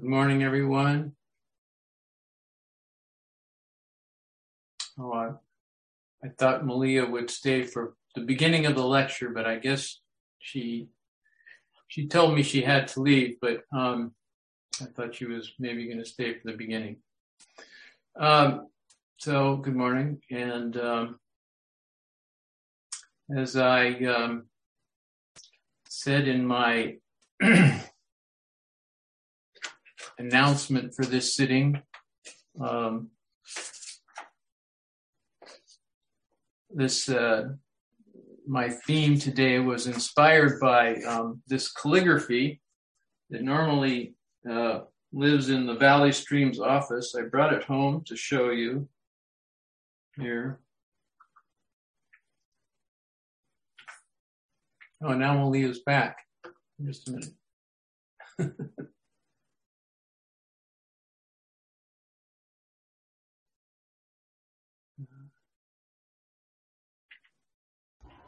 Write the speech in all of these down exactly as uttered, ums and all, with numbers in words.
Good morning, everyone. Oh, I, I thought Malia would stay for the beginning of the lecture, but I guess she she told me she had to leave, but um, I thought she was maybe going to stay for the beginning. Um, so, good morning. And um, as I um, said in my announcement for this sitting. Um, this uh, my theme today was inspired by um, this calligraphy that normally uh, lives in the Valley Stream's office. I brought it home to show you here. Oh, now Malia's back. Just a minute.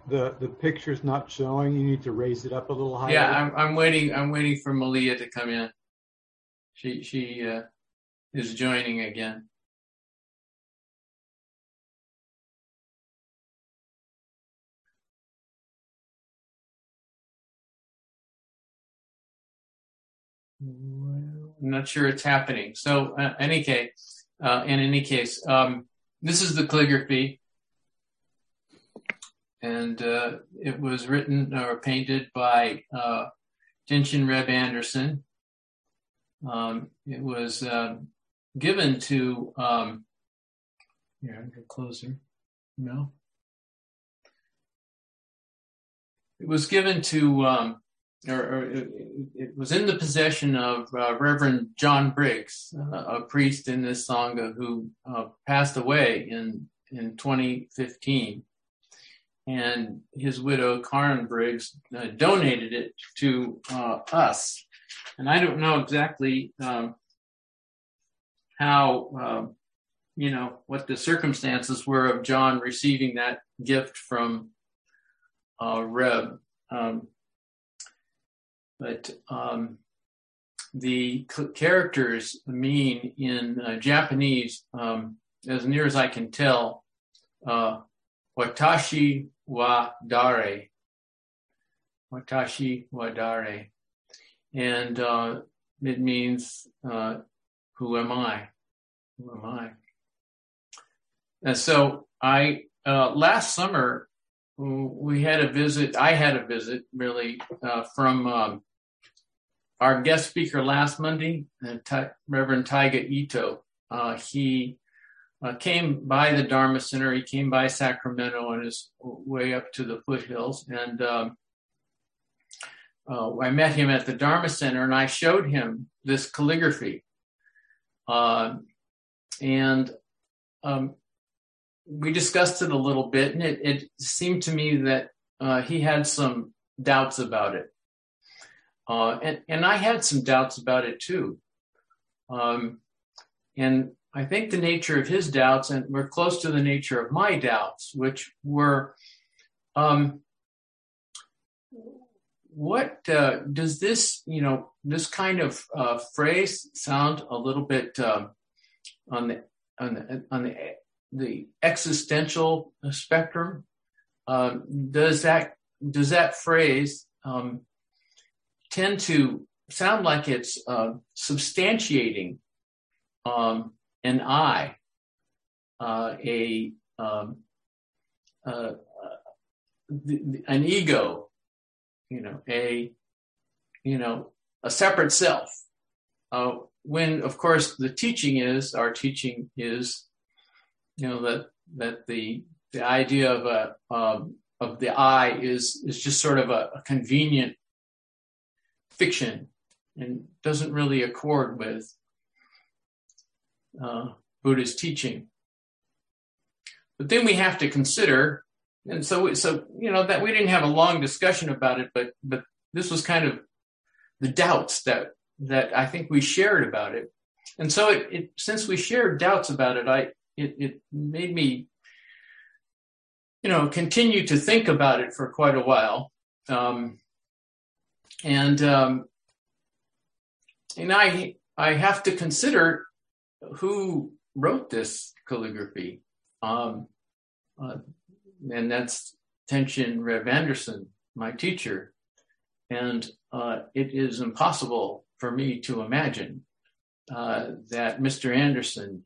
The the picture's not showing. You need to raise it up a little higher. Yeah, I'm, I'm waiting. I'm waiting for Malia to come in. She she uh, is joining again. I'm not sure it's happening. So uh, any case, uh, in any case, um, this is the calligraphy. And uh, it was written or painted by uh, Tenshin Reb Anderson. Um, it was uh, given to, um, here, I'll get closer. No. It was given to, um, or, or it, it was in the possession of uh, Reverend John Briggs, uh, a priest in this Sangha who uh, passed away in, in twenty fifteen. And his widow, Karen Briggs, uh, donated it to uh, us. And I don't know exactly um, how, um, you know, what the circumstances were of John receiving that gift from uh, Reb. Um, but um, the c- characters mean in uh, Japanese, um, as near as I can tell, uh, Watashi wa dare. Watashi wa dare. And uh, it means, uh, who am I? Who am I? And so I, uh, last summer, we had a visit, I had a visit really uh, from um, our guest speaker last Monday, Reverend Taiga Ito. Uh, he Uh, came by the Dharma Center. He came by Sacramento on his way up to the foothills. And um, uh, I met him at the Dharma Center, and I showed him this calligraphy. Uh, and um, we discussed it a little bit, and it, it seemed to me that uh, he had some doubts about it. Uh, and, and I had some doubts about it, too. Um, and I think the nature of his doubts, and we're close to the nature of my doubts, which were, um, what uh, does this, you know, this kind of uh, phrase sound a little bit uh, on the on the on the, the existential spectrum? Uh, does that does that phrase um, tend to sound like it's uh, substantiating? Um, An I, uh, a um, uh, th- an ego, you know, a you know, a separate self. Uh, when, of course, the teaching is our teaching is, you know, that that the the idea of a um, of the I is is just sort of a, a convenient fiction and doesn't really accord with Uh, Buddha's teaching. But then we have to consider, and so so you know that we didn't have a long discussion about it, but but this was kind of the doubts that that I think we shared about it. And so it, it since we shared doubts about it, I it it made me you know continue to think about it for quite a while, um, and um, and I. I have to consider who wrote this calligraphy. Um, uh, and that's Tenshin Reb Anderson, my teacher. And uh, it is impossible for me to imagine uh, that Mister Anderson,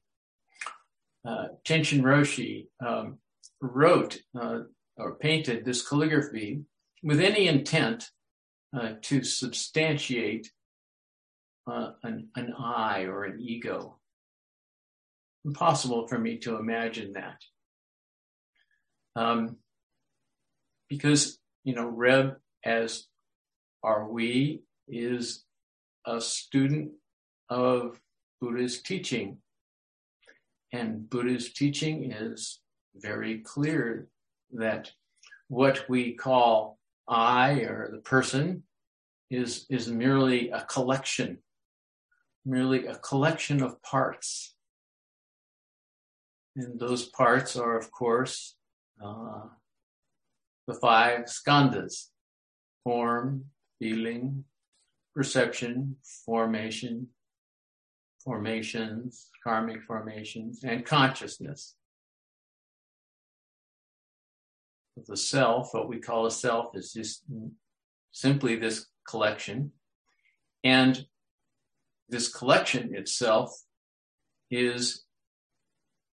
uh, Tenshin Roshi, um, wrote uh, or painted this calligraphy with any intent uh, to substantiate uh, an, an I or an ego. Impossible for me to imagine that. Um, because, you know, Reb, as are we, is a student of Buddha's teaching. And Buddha's teaching is very clear that what we call I or the person is, is merely a collection, merely a collection of parts. And those parts are, of course, uh, the five skandhas: form, feeling, perception, formation, formations, karmic formations, and consciousness. The self, what we call a self, is just simply this collection. And this collection itself is,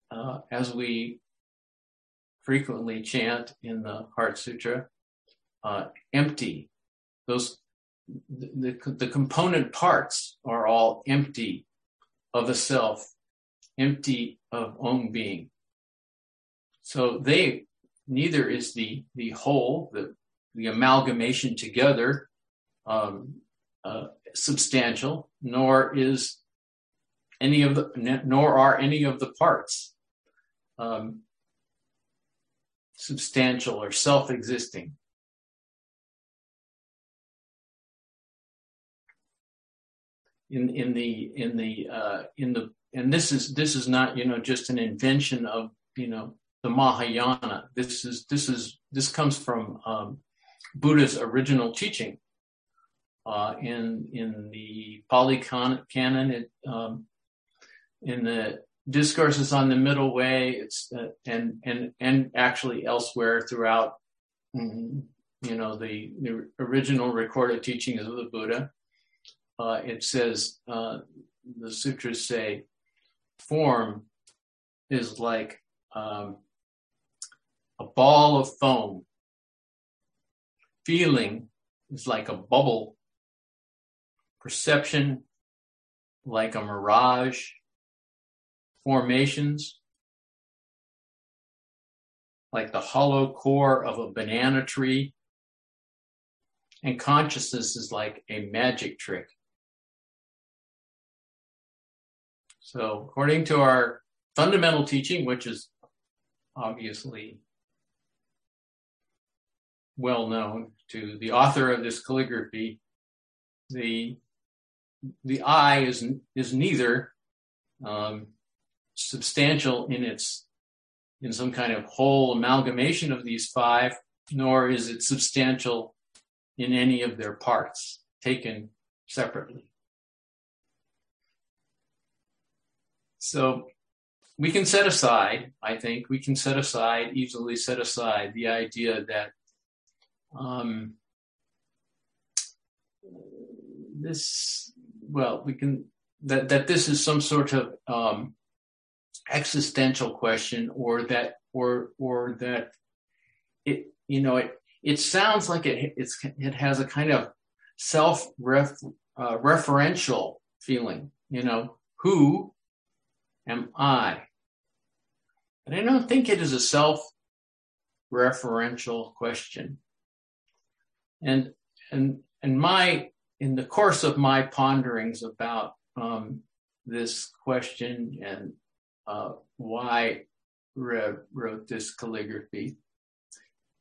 uh, as we frequently chant in the Heart Sutra, uh, empty. Those the, the, the component parts are all empty of a self, empty of own being. So they neither is the the whole, the, the amalgamation together, um, uh, substantial, nor is any of the nor are any of the parts um, substantial or self-existing. In in the in the uh, in the and this is this is not you know just an invention of you know. the Mahayana. This is this is this comes from um, Buddha's original teaching. Uh, in in the Pali Canon, it, um, in the Discourses on the Middle Way, it's uh, and and and actually elsewhere throughout, you know, the, the original recorded teachings of the Buddha. Uh, it says uh, the sutras say, form is like Um, a ball of foam. Feeling is like a bubble. Perception, like a mirage. Formations, like the hollow core of a banana tree. And consciousness is like a magic trick. So, according to our fundamental teaching, which is obviously well known to the author of this calligraphy, the the I is is neither um, substantial in its in some kind of whole amalgamation of these five, nor is it substantial in any of their parts taken separately. So we can set aside, I think, we can set aside, easily set aside the idea that um, this, well, we can, that, that this is some sort of um, existential question, or that, or, or that it, you know, it, it sounds like it, it's, it has a kind of self-referential uh, referential feeling, you know, who am I? And I don't think it is a self-referential question. And and and my in the course of my ponderings about um, this question and uh, why Reb wrote this calligraphy,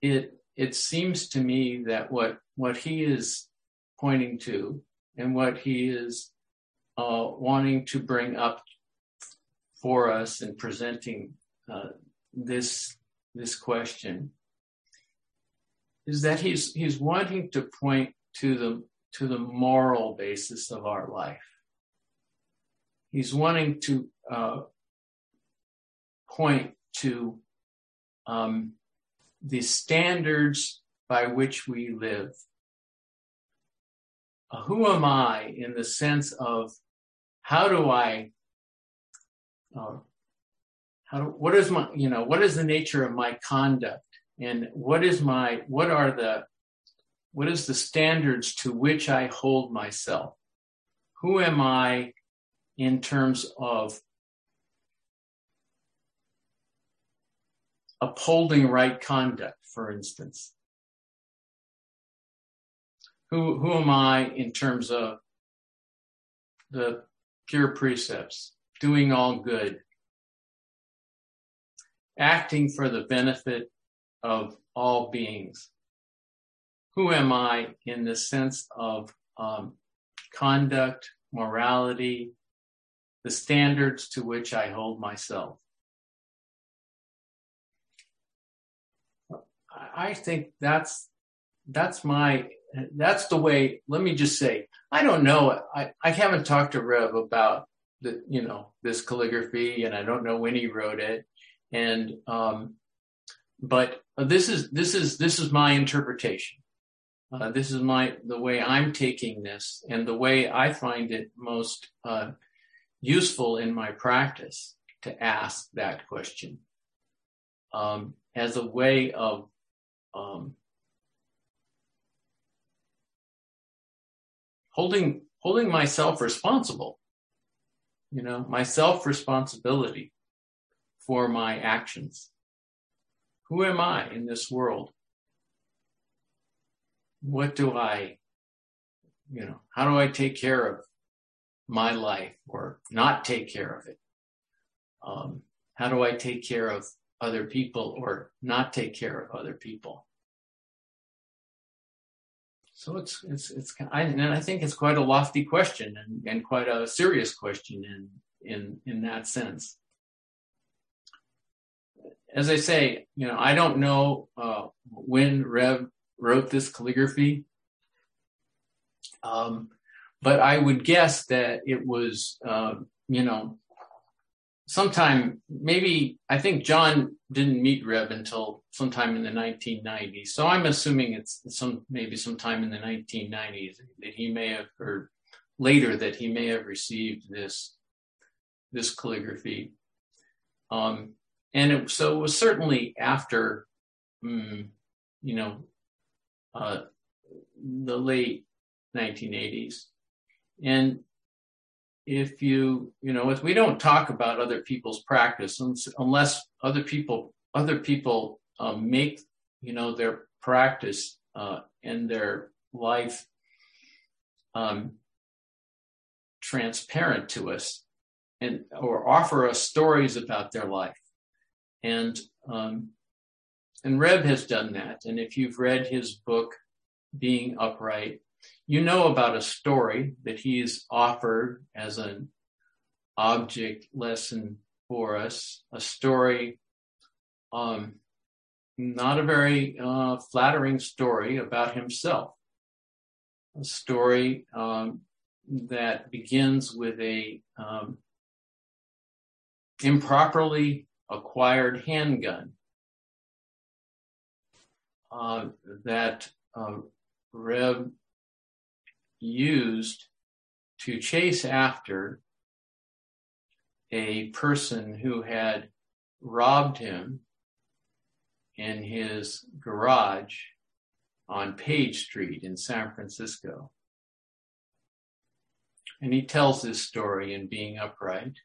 it it seems to me that what what he is pointing to and what he is uh, wanting to bring up for us in presenting uh, this this question is that he's he's wanting to point to the to the moral basis of our life, he's wanting to uh, point to um, the standards by which we live. Uh, who am I in the sense of how do I, uh, how do, what is my, you know, what is the nature of my conduct, and what is my, what are the, what is the standards to which I hold myself? Who am I in terms of upholding right conduct, for instance? Who, who am I in terms of the pure precepts, doing all good, acting for the benefit of all beings? Who am I in the sense of um, conduct, morality, the standards to which I hold myself? I think that's that's my that's the way. Let me just say, I don't know. I, I haven't talked to Rev about the you know this calligraphy, and I don't know when he wrote it, and um, but this is this is this is my interpretation. Uh, this is my the way I'm taking this, and the way I find it most uh, useful in my practice to ask that question um, as a way of. Um, Holding holding myself responsible, you know, my self-responsibility for my actions. Who am I in this world? What do I, you know, how do I take care of my life or not take care of it? Um, how do I take care of other people or not take care of other people? So it's it's it's I, and I think it's quite a lofty question and, and quite a serious question in in in that sense. As I say, you know, I don't know uh, when Rev wrote this calligraphy, um, but I would guess that it was uh, you know sometime maybe I think John didn't meet Reb until sometime in the nineteen nineties. So I'm assuming it's some maybe sometime in the nineteen nineties that he may have, or later that he may have received this this calligraphy. Um, and it, so it was certainly after, mm, you know, uh, the late nineteen eighties. And if you, you know, if we don't talk about other people's practice unless other people, other people uh, make, you know, their practice uh, and their life um, transparent to us, and or offer us stories about their life, and um, and Reb has done that. And if you've read his book, Being Upright, you know about a story that he's offered as an object lesson for us, a story, um, not a very uh, flattering story about himself, a story um, that begins with a um, improperly acquired handgun uh, that uh, Rev used to chase after a person who had robbed him in his garage on Page Street in San Francisco. And he tells this story in Being Upright,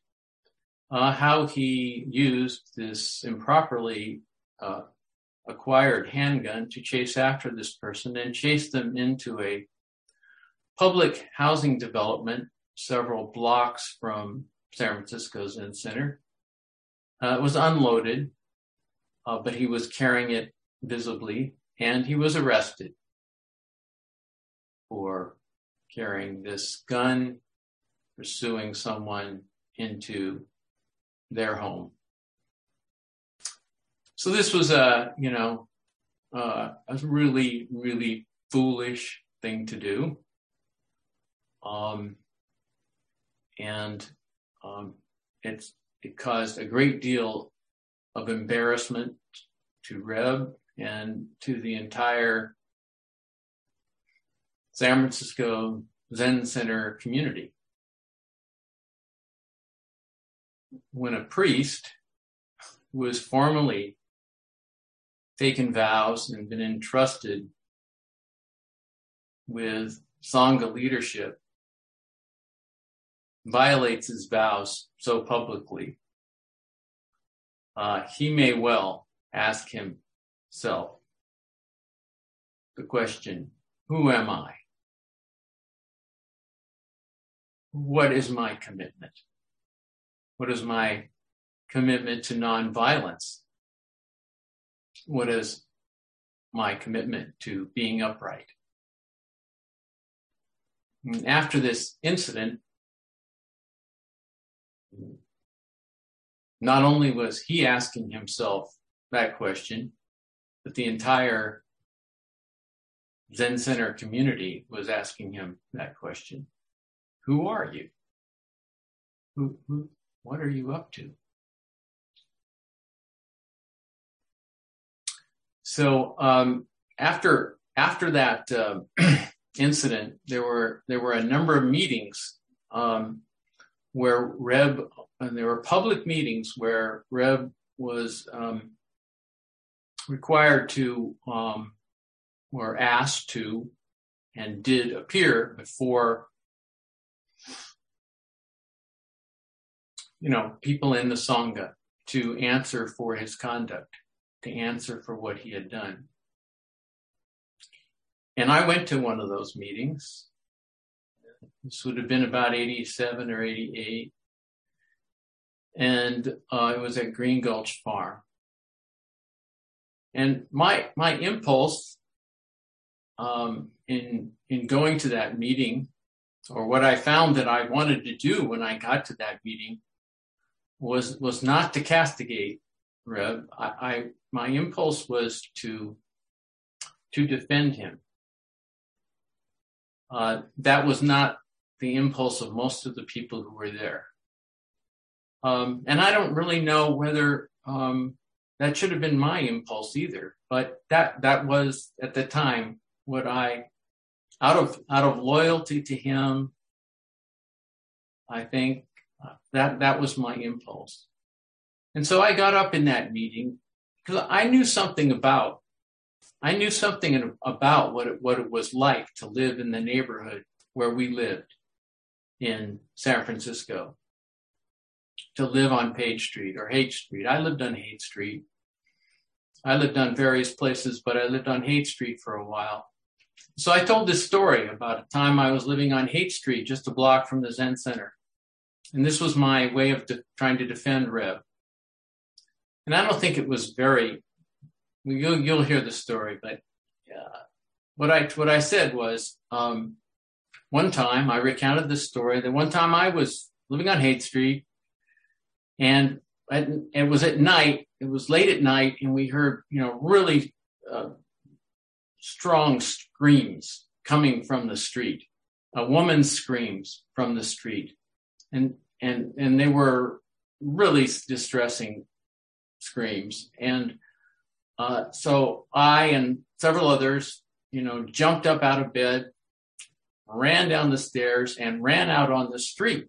uh, how he used this improperly uh, acquired handgun to chase after this person and chase them into a public housing development several blocks from San Francisco Zen Center. Uh, it was unloaded, uh, but he was carrying it visibly, and he was arrested for carrying this gun, pursuing someone into their home. So this was a, you know, uh, a really, really foolish thing to do. Um, and Um, it's, it caused a great deal of embarrassment to Reb and to the entire San Francisco Zen Center community. When a priest who has formally taken vows and been entrusted with Sangha leadership violates his vows so publicly, uh, he may well ask himself the question, who am I? What is my commitment? What is my commitment to nonviolence? What is my commitment to being upright? And after this incident, not only was he asking himself that question, but the entire Zen Center community was asking him that question. Who are you? Who, who, what are you up to? So um, after after that uh, incident, there were there were a number of meetings um, where Reb, and there were public meetings where Reb was um, required to um, were asked to and did appear before, you know, people in the Sangha to answer for his conduct, to answer for what he had done. And I went to one of those meetings. This would have been about eighty-seven or eighty-eight. And uh, it was at Green Gulch Farm. And my my impulse um, in in going to that meeting, or what I found that I wanted to do when I got to that meeting, was was not to castigate Reb. I, I my impulse was to to defend him. Uh, that was not the impulse of most of the people who were there. Um, and I don't really know whether um, that should have been my impulse either, but that that was at the time what I, out of out of loyalty to him, I think. That that was my impulse. And so I got up in that meeting because I knew something about, I knew something about what it, what it was like to live in the neighborhood where we lived in San Francisco, to live on Page Street or Haight Street. I lived on Haight Street. I lived on various places, but I lived on Haight Street for a while. So I told this story about a time I was living on Haight Street, just a block from the Zen Center. And this was my way of de- trying to defend Reb. And I don't think it was very, you'll, you'll hear the story, but uh, what I what I said was, um, one time I recounted this story, that one time I was living on Haight Street, and I, it was at night, it was late at night, and we heard, you know, really uh, strong screams coming from the street. A woman's screams from the street. And and and they were really distressing screams. And uh, so I and several others, you know, jumped up out of bed, ran down the stairs, and ran out on the street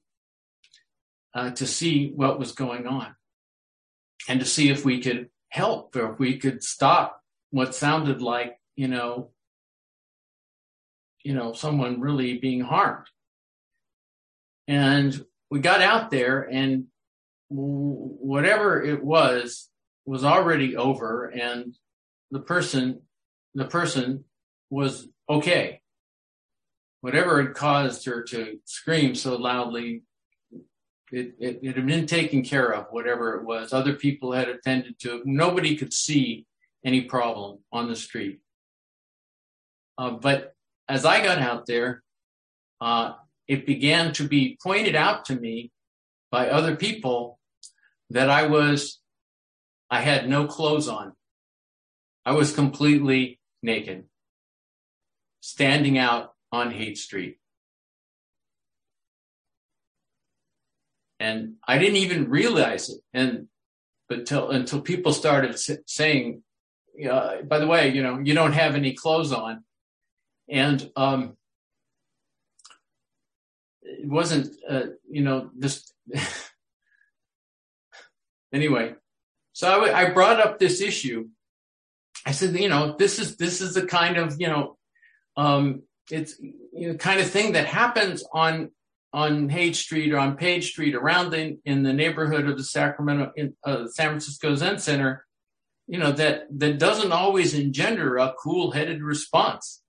uh, to see what was going on and to see if we could help or if we could stop what sounded like, you know, you know, someone really being harmed. And we got out there, and whatever it was was already over, and the person, the person was okay. Whatever had caused her to scream so loudly, it, it, it had been taken care of. Whatever it was, other people had attended to it. Nobody could see any problem on the street. Uh, but as I got out there, uh, it began to be pointed out to me by other people that I was, I had no clothes on. I was completely naked, standing out on Haight Street. And I didn't even realize it. And but till, until people started saying, uh, by the way, you know, you don't have any clothes on. And um, it wasn't, uh, you know, this. Anyway, so I, w- I brought up this issue. I said, you know, this is this is the kind of, you know, um, it's you know, kind of thing that happens on on Page Street or on Page Street around the, in the neighborhood of the Sacramento, in, uh, San Francisco Zen Center, you know, that, that doesn't always engender a cool-headed response,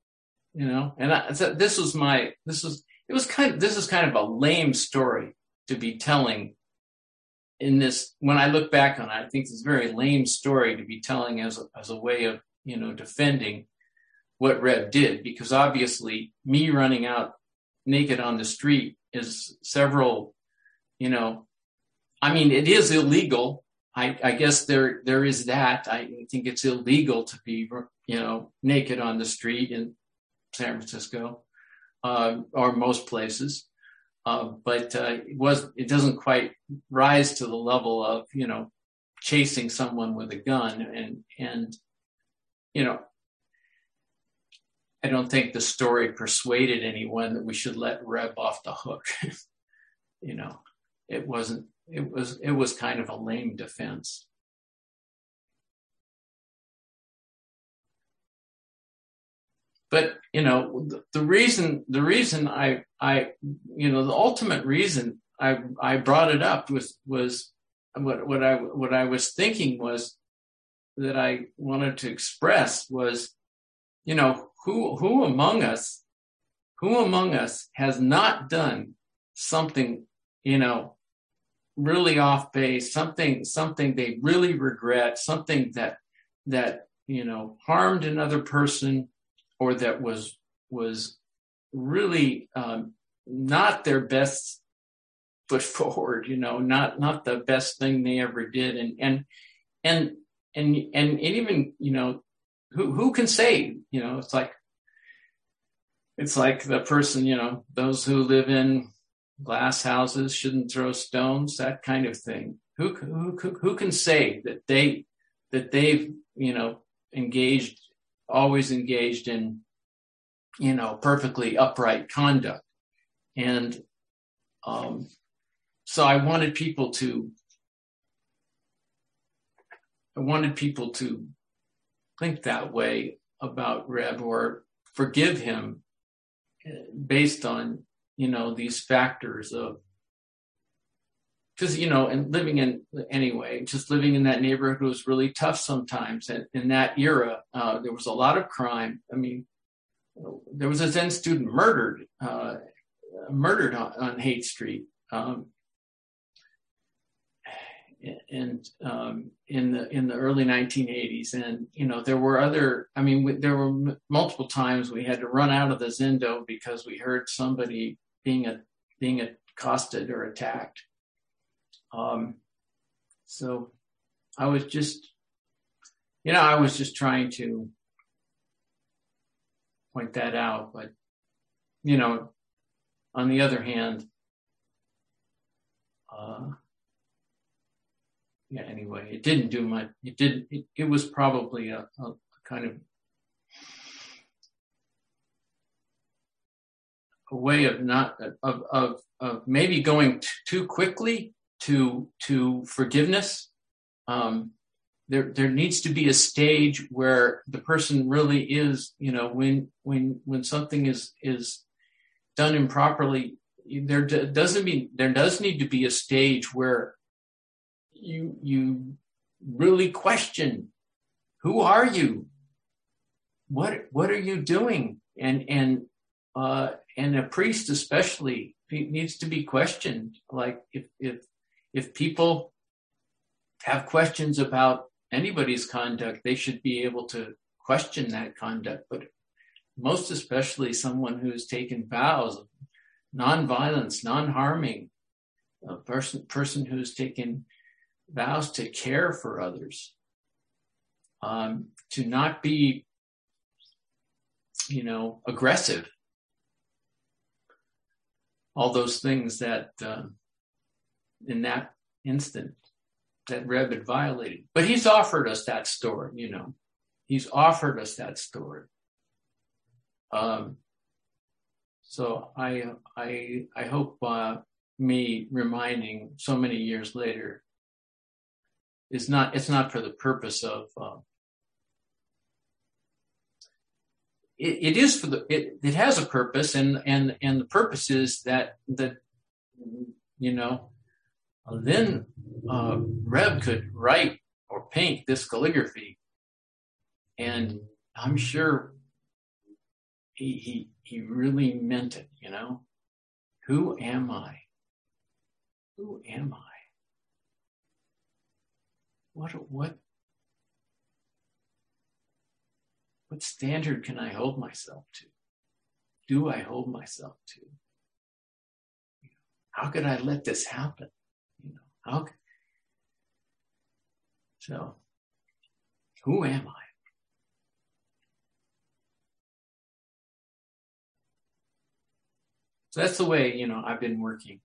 you know. And I, so this was my, this was, it was kind of, this is kind of a lame story to be telling in this, when I look back on it, I think it's a very lame story to be telling as a, as a way of, you know, defending what Reb did, because obviously me running out naked on the street is several, you know, I mean, it is illegal. I, I guess there there is that. I think it's illegal to be, you know, naked on the street in San Francisco uh, or most places. Uh, but uh, it was it doesn't quite rise to the level of, you know, chasing someone with a gun. And, and you know, I don't think the story persuaded anyone that we should let Reb off the hook. You know, it wasn't, it was, it was kind of a lame defense. But, you know, the, the reason, the reason I, I, you know, the ultimate reason I, I brought it up was, was what, what I, what I was thinking was that I wanted to express was, you know, Who who among us, who among us has not done something, you know, really off base, something something they really regret, something that that you know harmed another person, or that was was really um, not their best foot forward, you know, not not the best thing they ever did, and and and and and, and even you know. Who who can say, you know, it's like, it's like the person, you know, those who live in glass houses shouldn't throw stones, that kind of thing. Who who who can say that they, that they've, you know, engaged, always engaged in, you know, perfectly upright conduct. And um, so I wanted people to, I wanted people to, think that way about Reb or forgive him based on, you know, these factors of, because, you know, and living in, anyway, just living in that neighborhood was really tough sometimes. And in that era, uh, there was a lot of crime. I mean, there was a Zen student murdered, uh, murdered on, on Haight Street. Um, And um, in the in the early nineteen eighties, and you know there were other. I mean, we, there were m- multiple times we had to run out of the Zendo because we heard somebody being a, being accosted or attacked. Um, so I was just, you know, I was just trying to point that out. But you know, on the other hand. Uh, Yeah, anyway, it didn't do much. It did. It, it was probably a, a kind of a way of not of of, of maybe going t- too quickly to to forgiveness. Um, there there needs to be a stage where the person really is, you know, when when when something is is done improperly. There d- doesn't mean there does need to be a stage where. You you really question, who are you? What what are you doing? And and uh, and a priest especially needs to be questioned. Like if if if people have questions about anybody's conduct, they should be able to question that conduct. But most especially someone who's taken vows of nonviolence, non-harming, a person person who's taken vows to care for others, um, to not be, you know, aggressive. All those things that uh, in that instant that Reb had violated. But he's offered us that story, you know. He's offered us that story. Um, so I I I hope uh, me reminding so many years later is not it's not for the purpose of. Uh, it, it is for the it, it has a purpose, and and and the purpose is that that you know then uh, Reb could write or paint this calligraphy, and I'm sure. He, he he really meant it, you know. Who am I? Who am I? What what what standard can I hold myself to? Do I hold myself to? How could I let this happen? You know, how could... So, who am I? So that's the way, you know, I've been working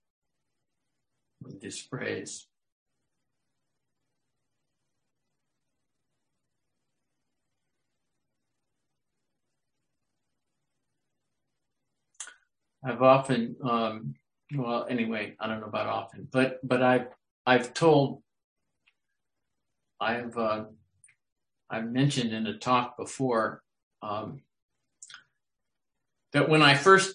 with this phrase. I've often, um, well, anyway, I don't know about often, but but I've I've told, I've uh, I've mentioned in a talk before um, that when I first.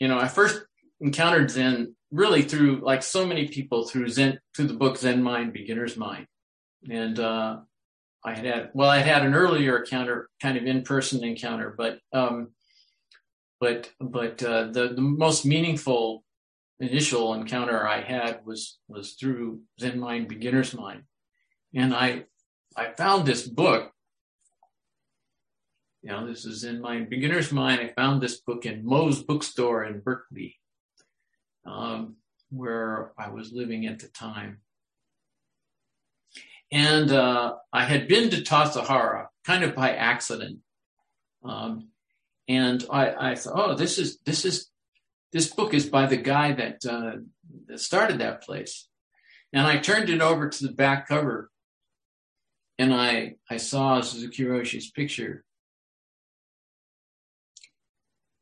You know, I first encountered Zen really through, like so many people, through Zen, through the book Zen Mind, Beginner's Mind. And uh, I had had, well, I had an earlier encounter, kind of in-person encounter, but um, but but uh, the, the most meaningful initial encounter I had was was through Zen Mind, Beginner's Mind. And I I found this book. You know, this is in my beginner's mind. I found this book in Moe's bookstore in Berkeley, um, where I was living at the time. And uh, I had been to Tassajara kind of by accident. Um, and I, I thought, oh, this is, this is, this book is by the guy that, uh, that started that place. And I turned it over to the back cover and I, I saw Suzuki Roshi's picture.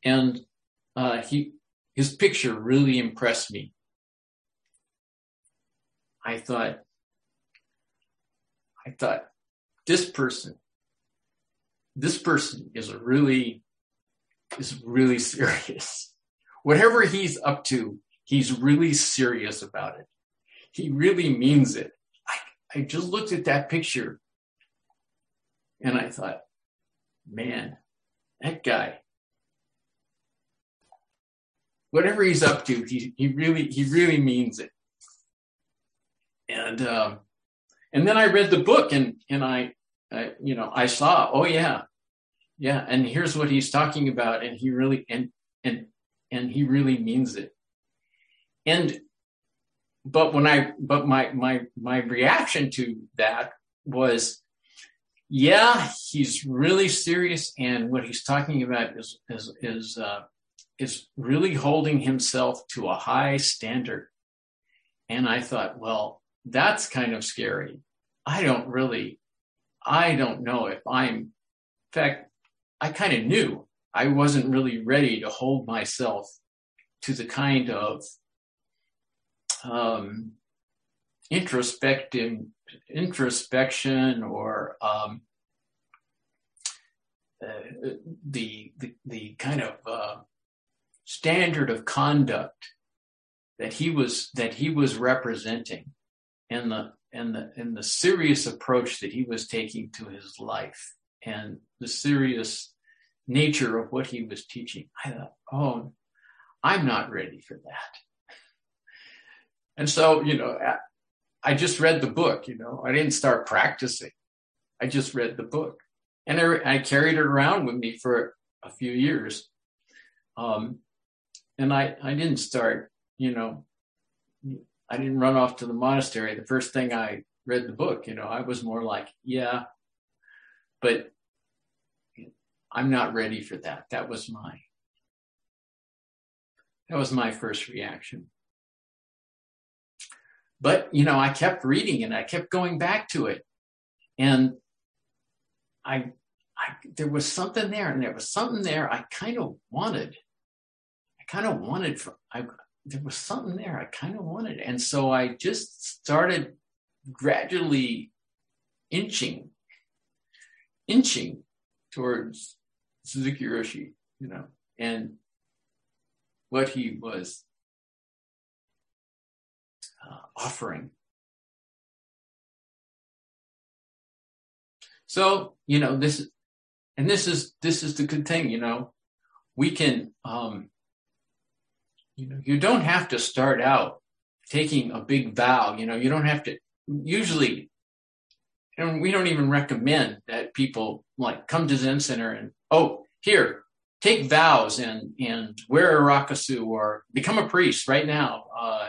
And uh, he, his picture really impressed me. I thought, I thought, this person, this person is a really, is really serious. Whatever he's up to, he's really serious about it. He really means it. I, I just looked at that picture and I thought, man, that guy. Whatever he's up to, he he really he really means it. And um, and then I read the book, and and I, I you know I saw oh yeah, yeah, and here's what he's talking about, and he really and and and he really means it. And but when I but my my my reaction to that was, yeah, he's really serious, and what he's talking about is is is. Uh, is really holding himself to a high standard. And I thought, well, that's kind of scary. I don't really, I don't know if I'm, in fact, I kind of knew I wasn't really ready to hold myself to the kind of um, introspective, introspection or um, uh, the, the, the kind of, uh, standard of conduct that he was that he was representing, and the and the and the serious approach that he was taking to his life, and the serious nature of what he was teaching. I thought, oh, I'm not ready for that. And so, you know, I just read the book. You know, I didn't start practicing. I just read the book, and I, I carried it around with me for a few years. Um, And I, I didn't start, you know, I didn't run off to the monastery. The first thing I read the book, you know, I was more like, yeah, but I'm not ready for that. That was my, that was my first reaction. But, you know, I kept reading and I kept going back to it. And I, I there was something there and there was something there I kind of wanted. I kind of wanted, for, I, there was something there I kind of wanted. And so I just started gradually inching, inching towards Suzuki Roshi, you know, and what he was uh, offering. So, you know, this, and this is, this is the good thing, you know, we can, um, you know, you don't have to start out taking a big vow, you know, you don't have to usually, and we don't even recommend that people like come to Zen Center and, oh, here, take vows and, and wear a rakusu or become a priest right now. Uh,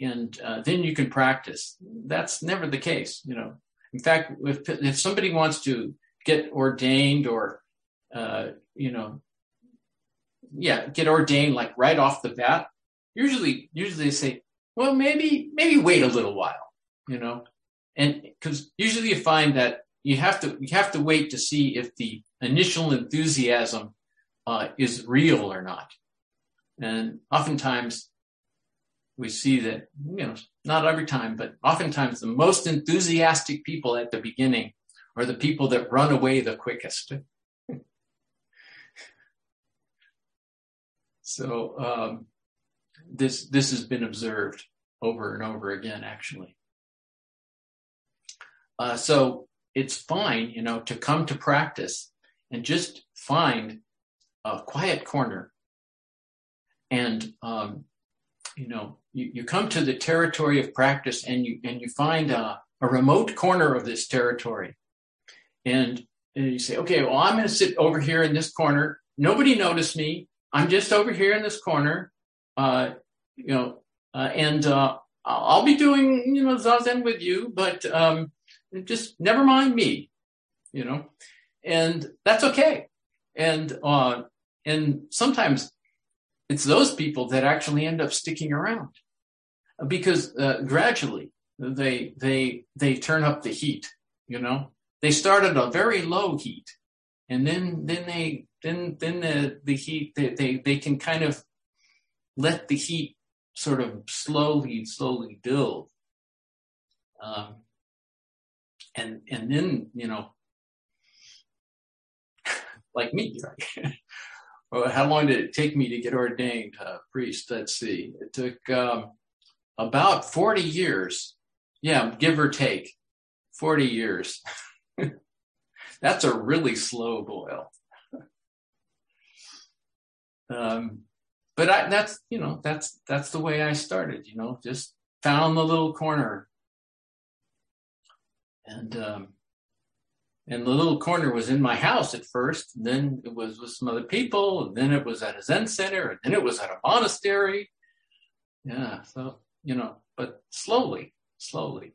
and uh, then you can practice. That's never the case, you know. In fact, if, if somebody wants to get ordained or, uh, you know, yeah, get ordained like right off the bat, usually, usually they say, well, maybe, maybe wait a little while, you know. And because usually you find that you have to, you have to wait to see if the initial enthusiasm uh, is real or not. And oftentimes we see that, you know, not every time, but oftentimes the most enthusiastic people at the beginning are the people that run away the quickest. So um, this, this has been observed over and over again, actually. Uh, so it's fine, you know, to come to practice and just find a quiet corner. And, um, you know, you, you come to the territory of practice and you, and you find a, a remote corner of this territory. And, and you say, okay, well, I'm going to sit over here in this corner. Nobody noticed me. I'm just over here in this corner, uh, you know, uh, and uh, I'll be doing, you know, Zazen with you, but, um, just never mind me, you know, and that's okay. And, uh, and sometimes it's those people that actually end up sticking around because, uh, gradually they, they, they turn up the heat, you know, they start at a very low heat and then, then they, then, then the, the heat, they, they, they can kind of let the heat sort of slowly, slowly build. Um, And and then, you know, like me, right? Well, how long did it take me to get ordained uh, priest? Let's see. It took um, about forty years. Yeah, give or take, forty years. That's a really slow boil. um, but I, that's, you know, that's that's the way I started, you know, just found the little corner. And um, and the little corner was in my house at first, and then it was with some other people, and then it was at a Zen center, and then it was at a monastery. Yeah, so, you know, but slowly, slowly.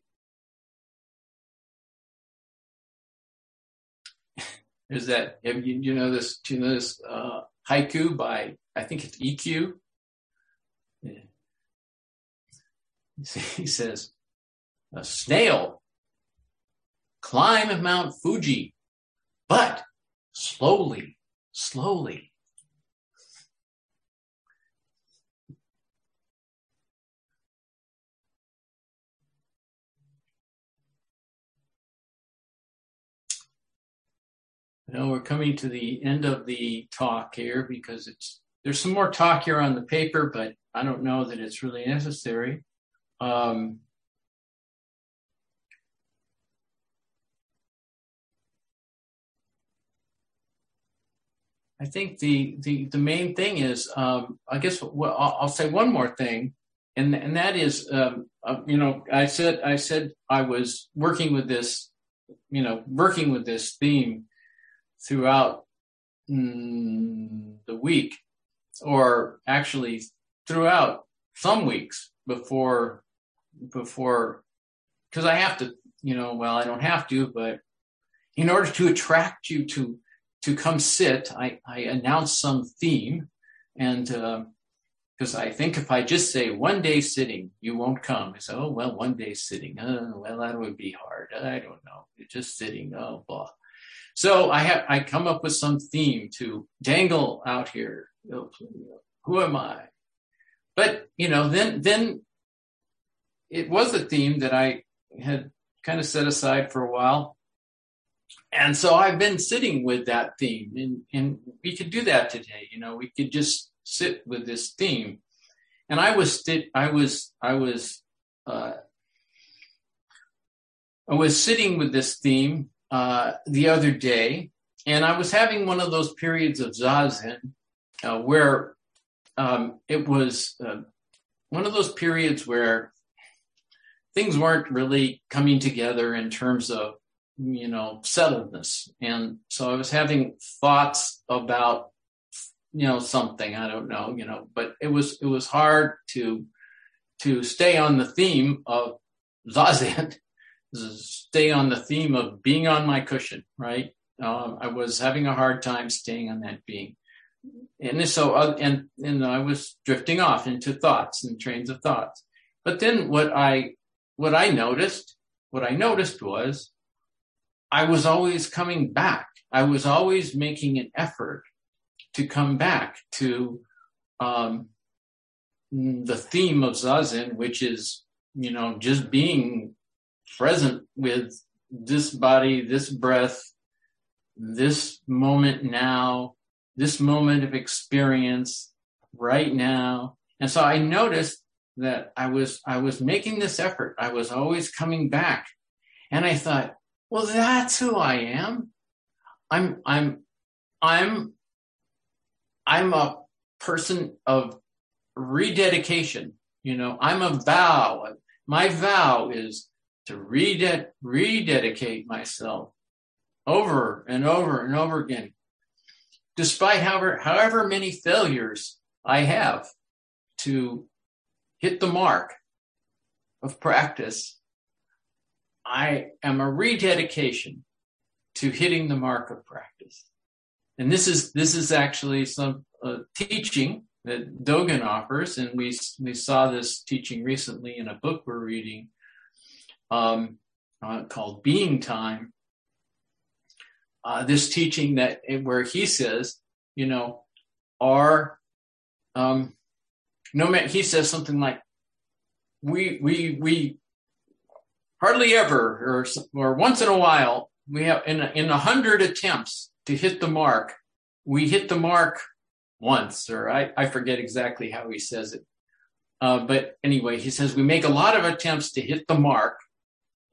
There's that, you know, this, you know, this uh, haiku by, I think it's E Q. Yeah. He says, a snail climb Mount Fuji, but slowly, slowly. Now we're coming to the end of the talk here because it's there's some more talk here on the paper, but I don't know that it's really necessary. Um, I think the, the, the main thing is, um, I guess well, I'll, I'll say one more thing. And, and that is, um, uh, you know, I said, I said I was working with this, you know, working with this theme throughout mm, the week, or actually throughout some weeks before, before, cause I have to, you know, well, I don't have to, but in order to attract you to, to come sit, I, I announced some theme, and uh, Because I think if I just say one day sitting, you won't come. I say, oh, well, one day sitting. Oh, well, that would be hard. I don't know. You're just sitting. Oh, blah. So I have, I come up with some theme to dangle out here. Who am I? But, you know, then, then it was a theme that I had kind of set aside for a while. And so I've been sitting with that theme, and, and we could do that today. You know, we could just sit with this theme. And I was, I was, I was, uh, I was sitting with this theme uh, the other day, and I was having one of those periods of Zazen uh, where um, it was uh, one of those periods where things weren't really coming together in terms of, you know, settledness. And so I was having thoughts about, you know, something, I don't know, you know, but it was, it was hard to, to stay on the theme of Zazen, stay on the theme of being on my cushion, right? Um, I was having a hard time staying on that being. And so, uh, and, and I was drifting off into thoughts and trains of thoughts. But then what I, what I noticed, what I noticed was I was always coming back. I was always making an effort to come back to um, the theme of Zazen, which is, you know, just being present with this body, this breath, this moment now, this moment of experience right now. And so I noticed that I was I was making this effort. I was always coming back, and I thought, well, that's who I am. I'm I'm I'm I'm a person of rededication. You know, I'm a vow. My vow is to reded- rededicate myself over and over and over again, despite however, however many failures I have to hit the mark of practice. I am a rededication to hitting the mark of practice. And this is this is actually some uh, teaching that Dogen offers, and we we saw this teaching recently in a book we're reading um, uh, called Being Time. Uh, this teaching that where he says, you know, our um, no man, he says something like, we we we hardly ever, or or once in a while, we have in a, in a hundred attempts to hit the mark, we hit the mark once, or I, I forget exactly how he says it. Uh, but anyway, he says we make a lot of attempts to hit the mark,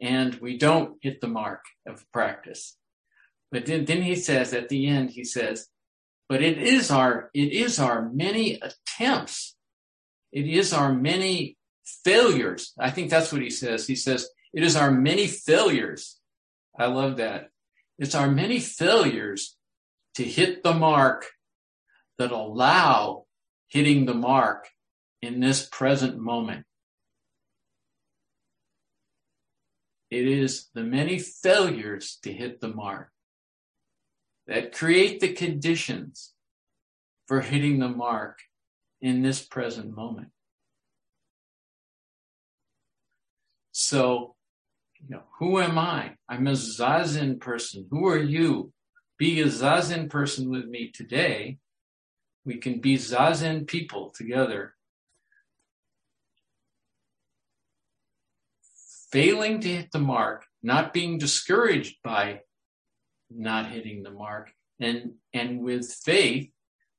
and we don't hit the mark of practice. But then, then he says at the end, he says, but it is our it is our many attempts, it is our many failures. I think that's what he says. He says it is our many failures. I love that. It's our many failures to hit the mark that allow hitting the mark in this present moment. It is the many failures to hit the mark that create the conditions for hitting the mark in this present moment. So, you know, who am I? I'm a Zazen person. Who are you? Be a Zazen person with me today. We can be Zazen people together. Failing to hit the mark, not being discouraged by not hitting the mark, and, and with faith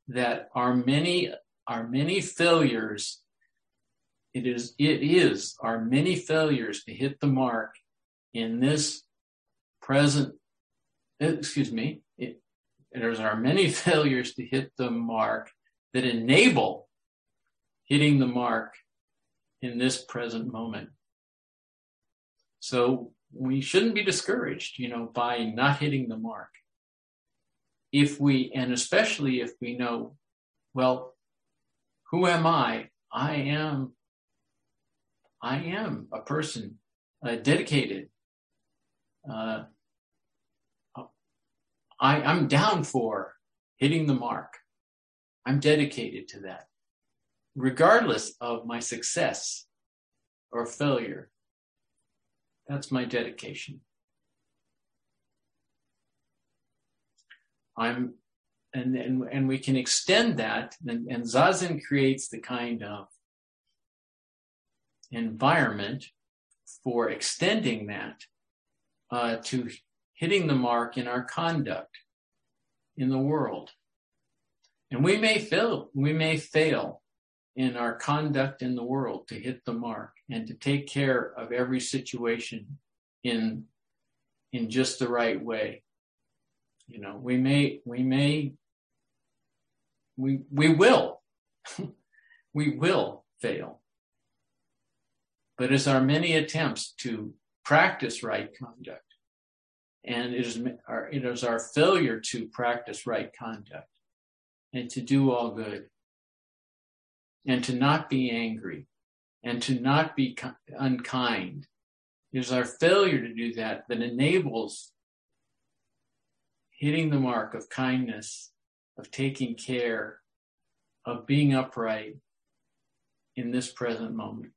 that our many, our many failures, it is, it is our many failures to hit the mark in this present, excuse me, it, there's our many failures to hit the mark that enable hitting the mark in this present moment. So we shouldn't be discouraged, you know, by not hitting the mark. If we, and especially if we know, well, who am I? I am, I am a person uh, dedicated. Uh, I, I'm down for hitting the mark. I'm dedicated to that. regardless of my success or failure. That's my dedication. I'm, and, and, and we can extend that, and, and Zazen creates the kind of environment for extending that uh, to hitting the mark in our conduct in the world. And we may fail, we may fail in our conduct in the world to hit the mark and to take care of every situation in, in just the right way. You know, we may, we may, we, we will, we will fail. But it's our many attempts to practice right conduct, and it is our, it is our failure to practice right conduct and to do all good and to not be angry and to not be unkind. It is our failure to do that that enables hitting the mark of kindness, of taking care, of being upright in this present moment.